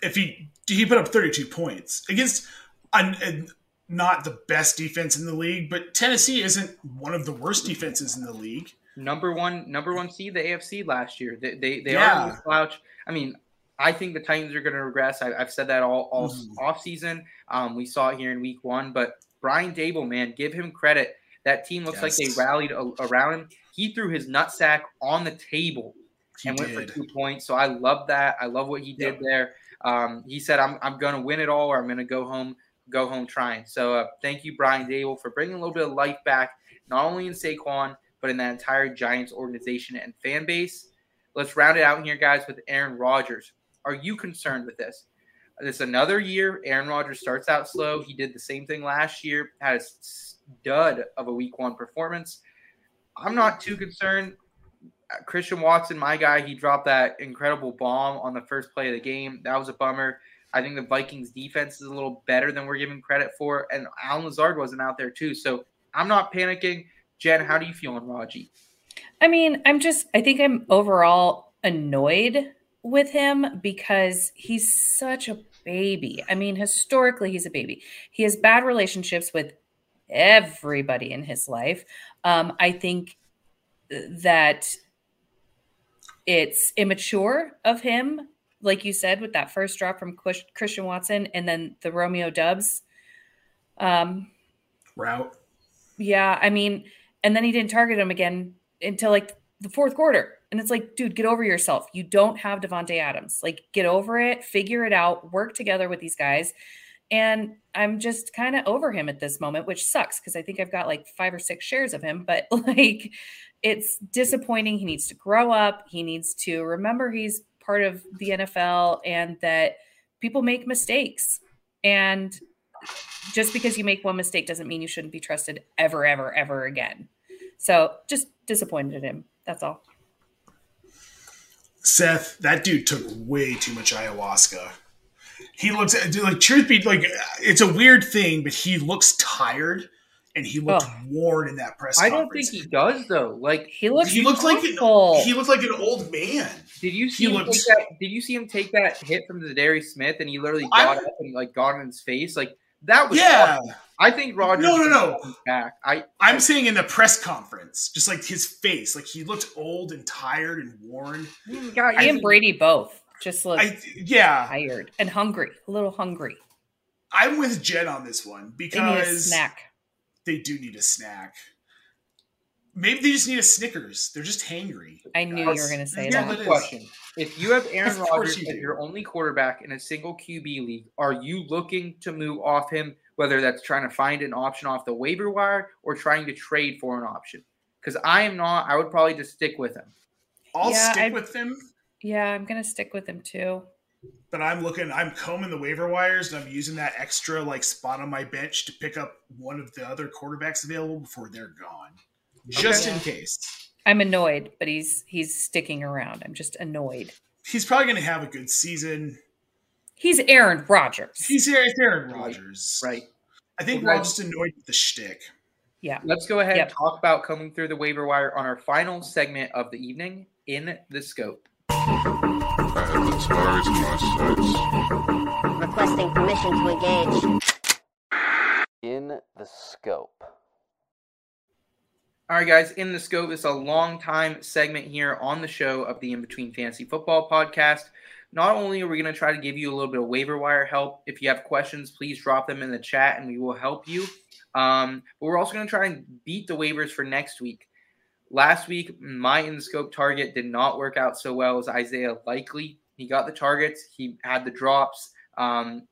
If he put up 32 points against not the best defense in the league, but Tennessee isn't one of the worst defenses in the league. Number one seed, the AFC last year. They are a slouch. I mean, I think the Titans are going to regress. I've said that all offseason. We saw it here in week one. But Brian Dable, man, give him credit. That team looks like they rallied around him. He threw his nutsack on the table and went for 2 points. So I love that. I love what he did there. He said, I'm going to win it all, or I'm going to go home trying. So thank you, Brian Dable, for bringing a little bit of life back, not only in Saquon, but in that entire Giants organization and fan base. Let's round it out here, guys, with Aaron Rodgers. Are you concerned with this? This is another year. Aaron Rodgers starts out slow. He did the same thing last year, had a dud of a week one performance. I'm not too concerned. Christian Watson, my guy, he dropped that incredible bomb on the first play of the game. That was a bummer. I think the Vikings defense is a little better than we're giving credit for. And Allen Lazard wasn't out there too. So I'm not panicking. Jen, how do you feel on Raji? I mean, I think I'm overall annoyed with him because he's such a baby. I mean, historically, he's a baby. He has bad relationships with everybody in his life. I think that it's immature of him, like you said, with that first drop from Christian Watson and then the Romeo Dubs route. Yeah, I mean, and then he didn't target him again until like the fourth quarter. And it's like, dude, get over yourself. You don't have Devontae Adams. Like, get over it, figure it out, work together with these guys. And I'm just kind of over him at this moment, which sucks because I think I've got like 5 or 6 shares of him. But like, it's disappointing. He needs to grow up. He needs to remember he's part of the NFL and that people make mistakes. And just because you make one mistake doesn't mean you shouldn't be trusted ever, ever, ever again. So just disappointed in him. That's all. Seth, that dude took way too much ayahuasca. He looks like, truth be, like, it's a weird thing, but he looks tired and he looked worn in that press conference. I don't think he does though. Like he looked like an old man. Did you see him take that hit from Zadarius Smith and he literally got up and like got in his face? Like that was awesome. I think Rodgers. No. Back. I'm saying in the press conference, just like his face, like he looked old and tired and worn. God, he and Brady both just looked tired and hungry, a little hungry. I'm with Jen on this one because they need a snack. They do need a snack. Maybe they just need a Snickers. They're just hangry. I knew you were going to say that. Question. If you have Aaron Rodgers as your only quarterback in a single QB league, are you looking to move off him, whether that's trying to find an option off the waiver wire or trying to trade for an option? Because I am not. I would probably just stick with him. I'll stick with him. Yeah, I'm going to stick with him too. But I'm combing the waiver wires and I'm using that extra like spot on my bench to pick up one of the other quarterbacks available before they're gone. Just in case. I'm annoyed, but he's sticking around. I'm just annoyed. He's probably going to have a good season. He's Aaron Rodgers. He's Aaron Rodgers. Right. I think we're all just annoyed with the shtick. Yeah. Let's go ahead and talk about combing through the waiver wire on our final segment of the evening, In the Scope. Requesting permission to engage. In the Scope. All right, guys, In the Scope is a long-time segment here on the show of the In Between Fantasy Football podcast. Not only are we going to try to give you a little bit of waiver wire help, if you have questions, please drop them in the chat and we will help you. But we're also going to try and beat the waivers for next week. Last week, my In the Scope target did not work out so well as Isaiah Likely. He got the targets. He had the drops. Caught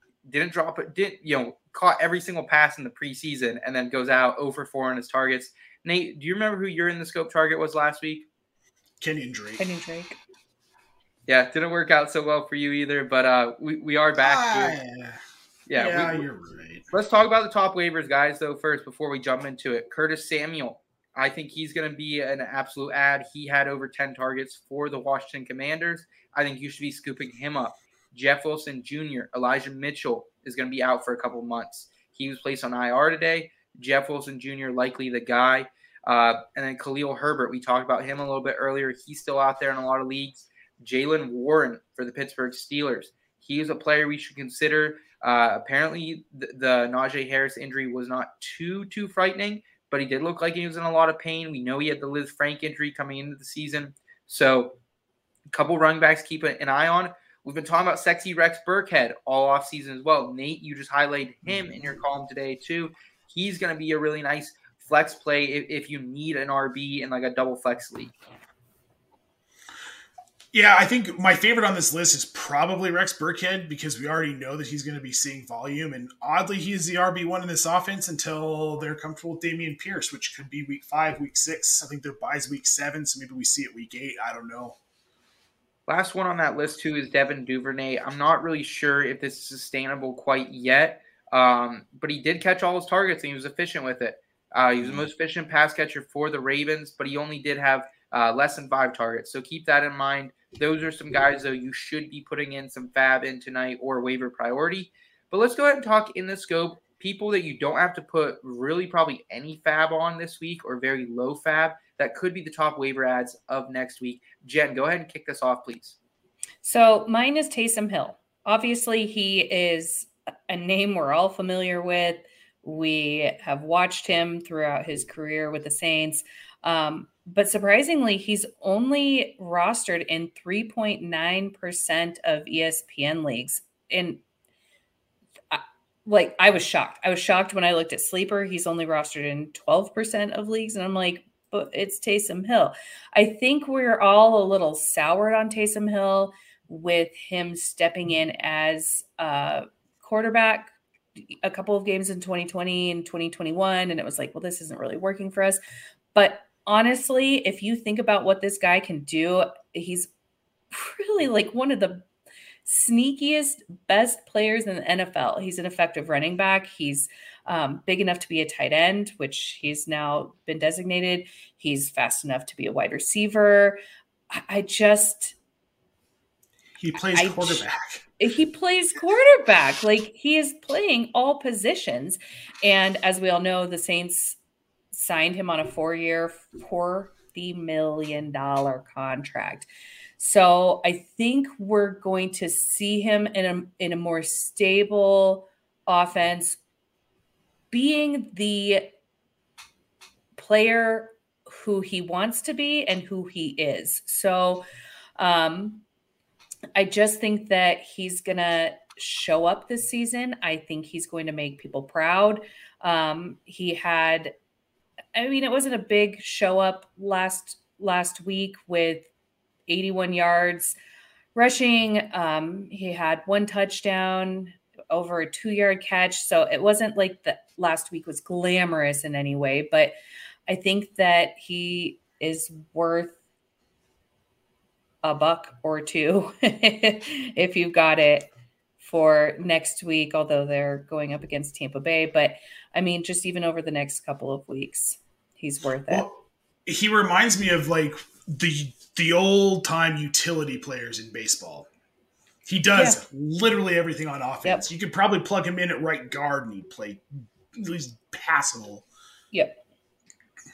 every single pass in the preseason and then goes out 0-for-4 on his targets. Nate, do you remember who your In the Scope target was last week? Kenyon Drake. Yeah, didn't work out so well for you either, but we are back here. Yeah, you're right. Let's talk about the top waivers, guys, though, first before we jump into it. Curtis Samuel, I think he's going to be an absolute add. He had over 10 targets for the Washington Commanders. I think you should be scooping him up. Jeff Wilson Jr., Elijah Mitchell is going to be out for a couple months. He was placed on IR today. Jeff Wilson Jr., likely the guy. And then Khalil Herbert, we talked about him a little bit earlier. He's still out there in a lot of leagues. Jaylen Warren for the Pittsburgh Steelers. He is a player we should consider. Apparently, the Najee Harris injury was not too frightening, but he did look like he was in a lot of pain. We know he had the Liz Frank injury coming into the season. So a couple running backs keep an eye on. We've been talking about sexy Rex Burkhead all offseason as well. Nate, you just highlighted him in your column today too. He's going to be a really nice flex play if you need an RB in like a double flex league. Yeah, I think my favorite on this list is probably Rex Burkhead because we already know that he's going to be seeing volume. And oddly, he's the RB1 in this offense until they're comfortable with Dameon Pierce, which could be week 5, week 6. I think their bye's week 7, so maybe we see it week 8. I don't know. Last one on that list, too, is Devin Duvernay. I'm not really sure if this is sustainable quite yet, but he did catch all his targets and he was efficient with it. He was the most efficient pass catcher for the Ravens, but he only did have less than 5 targets. So keep that in mind. Those are some guys, though, you should be putting in some fab in tonight or waiver priority. But let's go ahead and talk In the Scope. People that you don't have to put really probably any fab on this week or very low fab that could be the top waiver ads of next week. Jen, go ahead and kick this off, please. So mine is Taysom Hill. Obviously, he is a name we're all familiar with. We have watched him throughout his career with the Saints. But surprisingly, he's only rostered in 3.9% of ESPN leagues. And I was shocked. I was shocked when I looked at Sleeper. He's only rostered in 12% of leagues. And I'm like, but it's Taysom Hill. I think we're all a little soured on Taysom Hill with him stepping in as a quarterback a couple of games in 2020 and 2021. And it was like, well, this isn't really working for us. But honestly, if you think about what this guy can do, he's really like one of the sneakiest, best players in the NFL. He's an effective running back. He's big enough to be a tight end, which he's now been designated. He's fast enough to be a wide receiver. He plays quarterback. He plays quarterback. Like, he is playing all positions. And as we all know, the Saints signed him on a 4-year, $40 million contract. So I think we're going to see him in a more stable offense, being the player who he wants to be and who he is. So I just think that he's going to show up this season. I think he's going to make people proud. It wasn't a big show up last week with 81 yards rushing. He had 1 touchdown over a 2-yard catch. So it wasn't like the last week was glamorous in any way, but I think that he is worth $1 or $2 if you've got it for next week, although they're going up against Tampa Bay. But I mean, just even over the next couple of weeks, he's worth it. Well, he reminds me of like the old time utility players in baseball. He does literally everything on offense. Yep. You could probably plug him in at right guard and he'd play at least passable. Yep.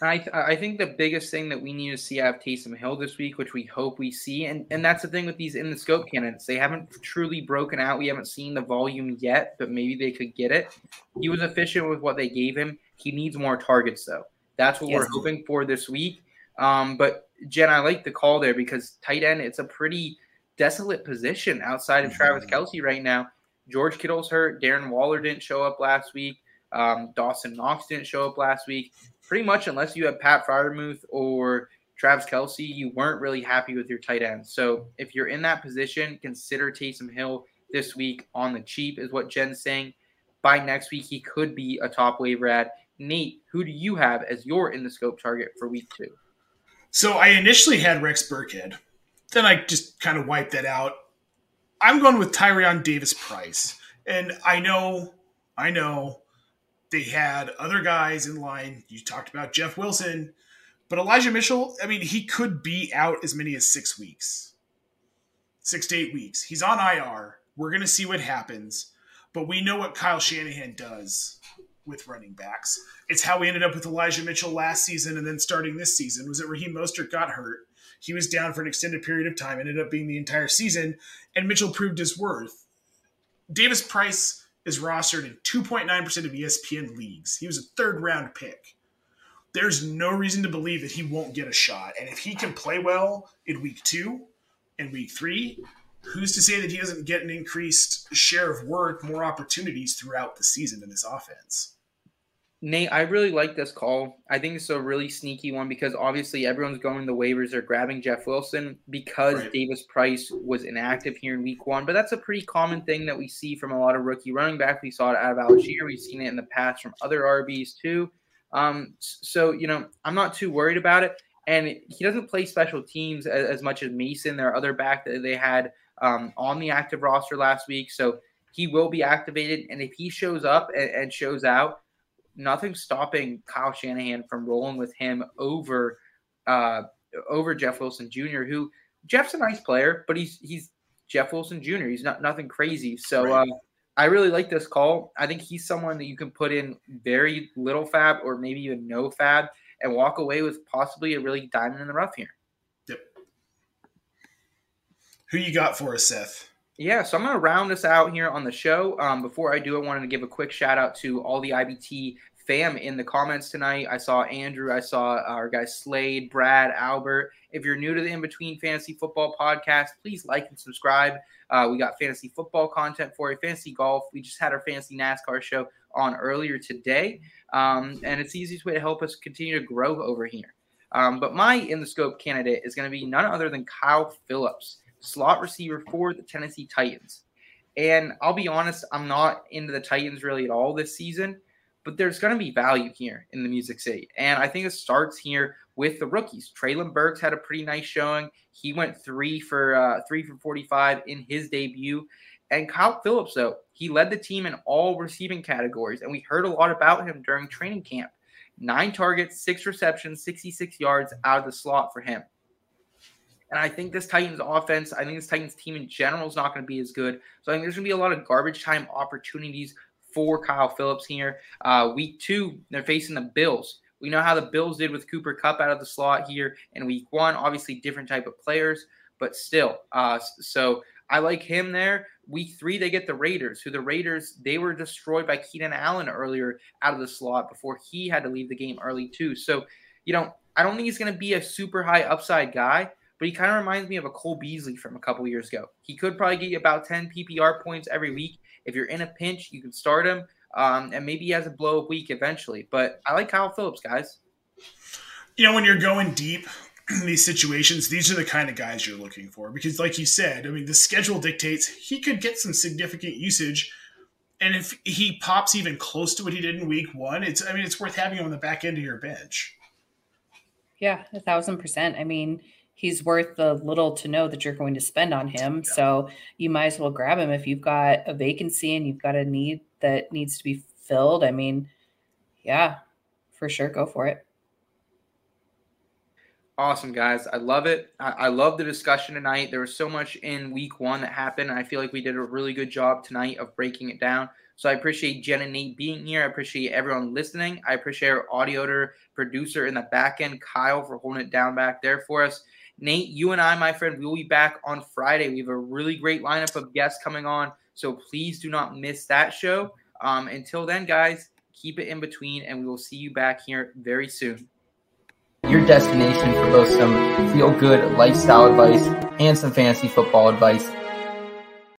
I think the biggest thing that we need to see out of Taysom Hill this week, which we hope we see, and that's the thing with these in the scope candidates, they haven't truly broken out. We haven't seen the volume yet, but maybe they could get it. He was efficient with what they gave him. He needs more targets, though. That's what we're hoping for this week. But, Jen, I like the call there because tight end, it's a pretty desolate position outside of Travis Kelce right now. George Kittle's hurt. Darren Waller didn't show up last week. Dawson Knox didn't show up last week. Pretty much unless you have Pat Freiermuth or Travis Kelce, you weren't really happy with your tight end. So if you're in that position, consider Taysom Hill this week on the cheap is what Jen's saying. By next week, he could be a top waiver ad. Nate, who do you have as your in-the-scope target for week two? So I initially had Rex Burkhead. Then I just kind of wiped that out. I'm going with Tyrion Davis-Price. And I know. They had other guys in line. You talked about Jeff Wilson, but Elijah Mitchell, I mean, he could be out as many as 6 to 8 weeks. He's on IR. We're going to see what happens, but we know what Kyle Shanahan does with running backs. It's how we ended up with Elijah Mitchell last season and then starting this season was that Raheem Mostert got hurt. He was down for an extended period of time, ended up being the entire season, and Mitchell proved his worth. Davis Price is rostered in 2.9% of ESPN leagues. He was a third-round pick. There's no reason to believe that he won't get a shot. And if he can play well in week two and week three, who's to say that he doesn't get an increased share of work, more opportunities throughout the season in this offense? Nate, I really like this call. I think it's a really sneaky one because obviously everyone's going the waivers. They're grabbing Jeff Wilson because Davis Price was inactive here in week one. But that's a pretty common thing that we see from a lot of rookie running backs. We saw it out of Algier. We've seen it in the past from other RBs too. So, I'm not too worried about it. And he doesn't play special teams as much as Mason, their other back that they had on the active roster last week. So he will be activated. And if he shows up and shows out, nothing's stopping Kyle Shanahan from rolling with him over Jeff Wilson Jr., who Jeff's a nice player, but he's Jeff Wilson Jr. He's nothing crazy. So I really like this call. I think he's someone that you can put in very little fab or maybe even no fab and walk away with possibly a really diamond in the rough here. Yep. Who you got for us, Seth? Yeah, so I'm going to round us out here on the show. Before I do, I wanted to give a quick shout-out to all the IBT fam in the comments tonight. I saw Andrew. I saw our guy Slade, Brad, Albert. If you're new to the In Between Fantasy Football podcast, please like and subscribe. We got fantasy football content for you, fantasy golf. We just had our fantasy NASCAR show on earlier today, and it's the easiest way to help us continue to grow over here. But my in-the-scope candidate is going to be none other than Kyle Phillips, slot receiver for the Tennessee Titans. And I'll be honest, I'm not into the Titans really at all this season, but there's going to be value here in the Music City. And I think it starts here with the rookies. Treylon Burks had a pretty nice showing. He went 3 for 45 in his debut. And Kyle Phillips, though, he led the team in all receiving categories. And we heard a lot about him during training camp. 9 targets, 6 receptions, 66 yards out of the slot for him. And I think this Titans offense, I think this Titans team in general is not going to be as good. So I think there's going to be a lot of garbage time opportunities for Kyle Phillips here. Week two, they're facing the Bills. We know how the Bills did with Cooper Kupp out of the slot here in week one. Obviously, different type of players, but still. So I like him there. Week three, they get the Raiders, they were destroyed by Keenan Allen earlier out of the slot before he had to leave the game early too. So, I don't think he's going to be a super high upside guy. But he kind of reminds me of a Cole Beasley from a couple years ago. He could probably get you about 10 PPR points every week. If you're in a pinch, you can start him, and maybe he has a blow-up week eventually. But I like Kyle Phillips, guys. When you're going deep in these situations, these are the kind of guys you're looking for. Because like you said, the schedule dictates he could get some significant usage. And if he pops even close to what he did in week one, it's worth having him on the back end of your bench. Yeah, 1,000%. He's worth the little to no that you're going to spend on him. Yeah. So you might as well grab him if you've got a vacancy and you've got a need that needs to be filled. Yeah, for sure. Go for it. Awesome, guys. I love it. I love the discussion tonight. There was so much in week one that happened. I feel like we did a really good job tonight of breaking it down. So I appreciate Jen and Nate being here. I appreciate everyone listening. I appreciate our auditor, producer in the back end, Kyle, for holding it down back there for us. Nate, you and I, my friend, we will be back on Friday. We have a really great lineup of guests coming on, so please do not miss that show. Until then, guys, keep it in between, and we will see you back here very soon. Your destination for both some feel-good lifestyle advice and some fantasy football advice.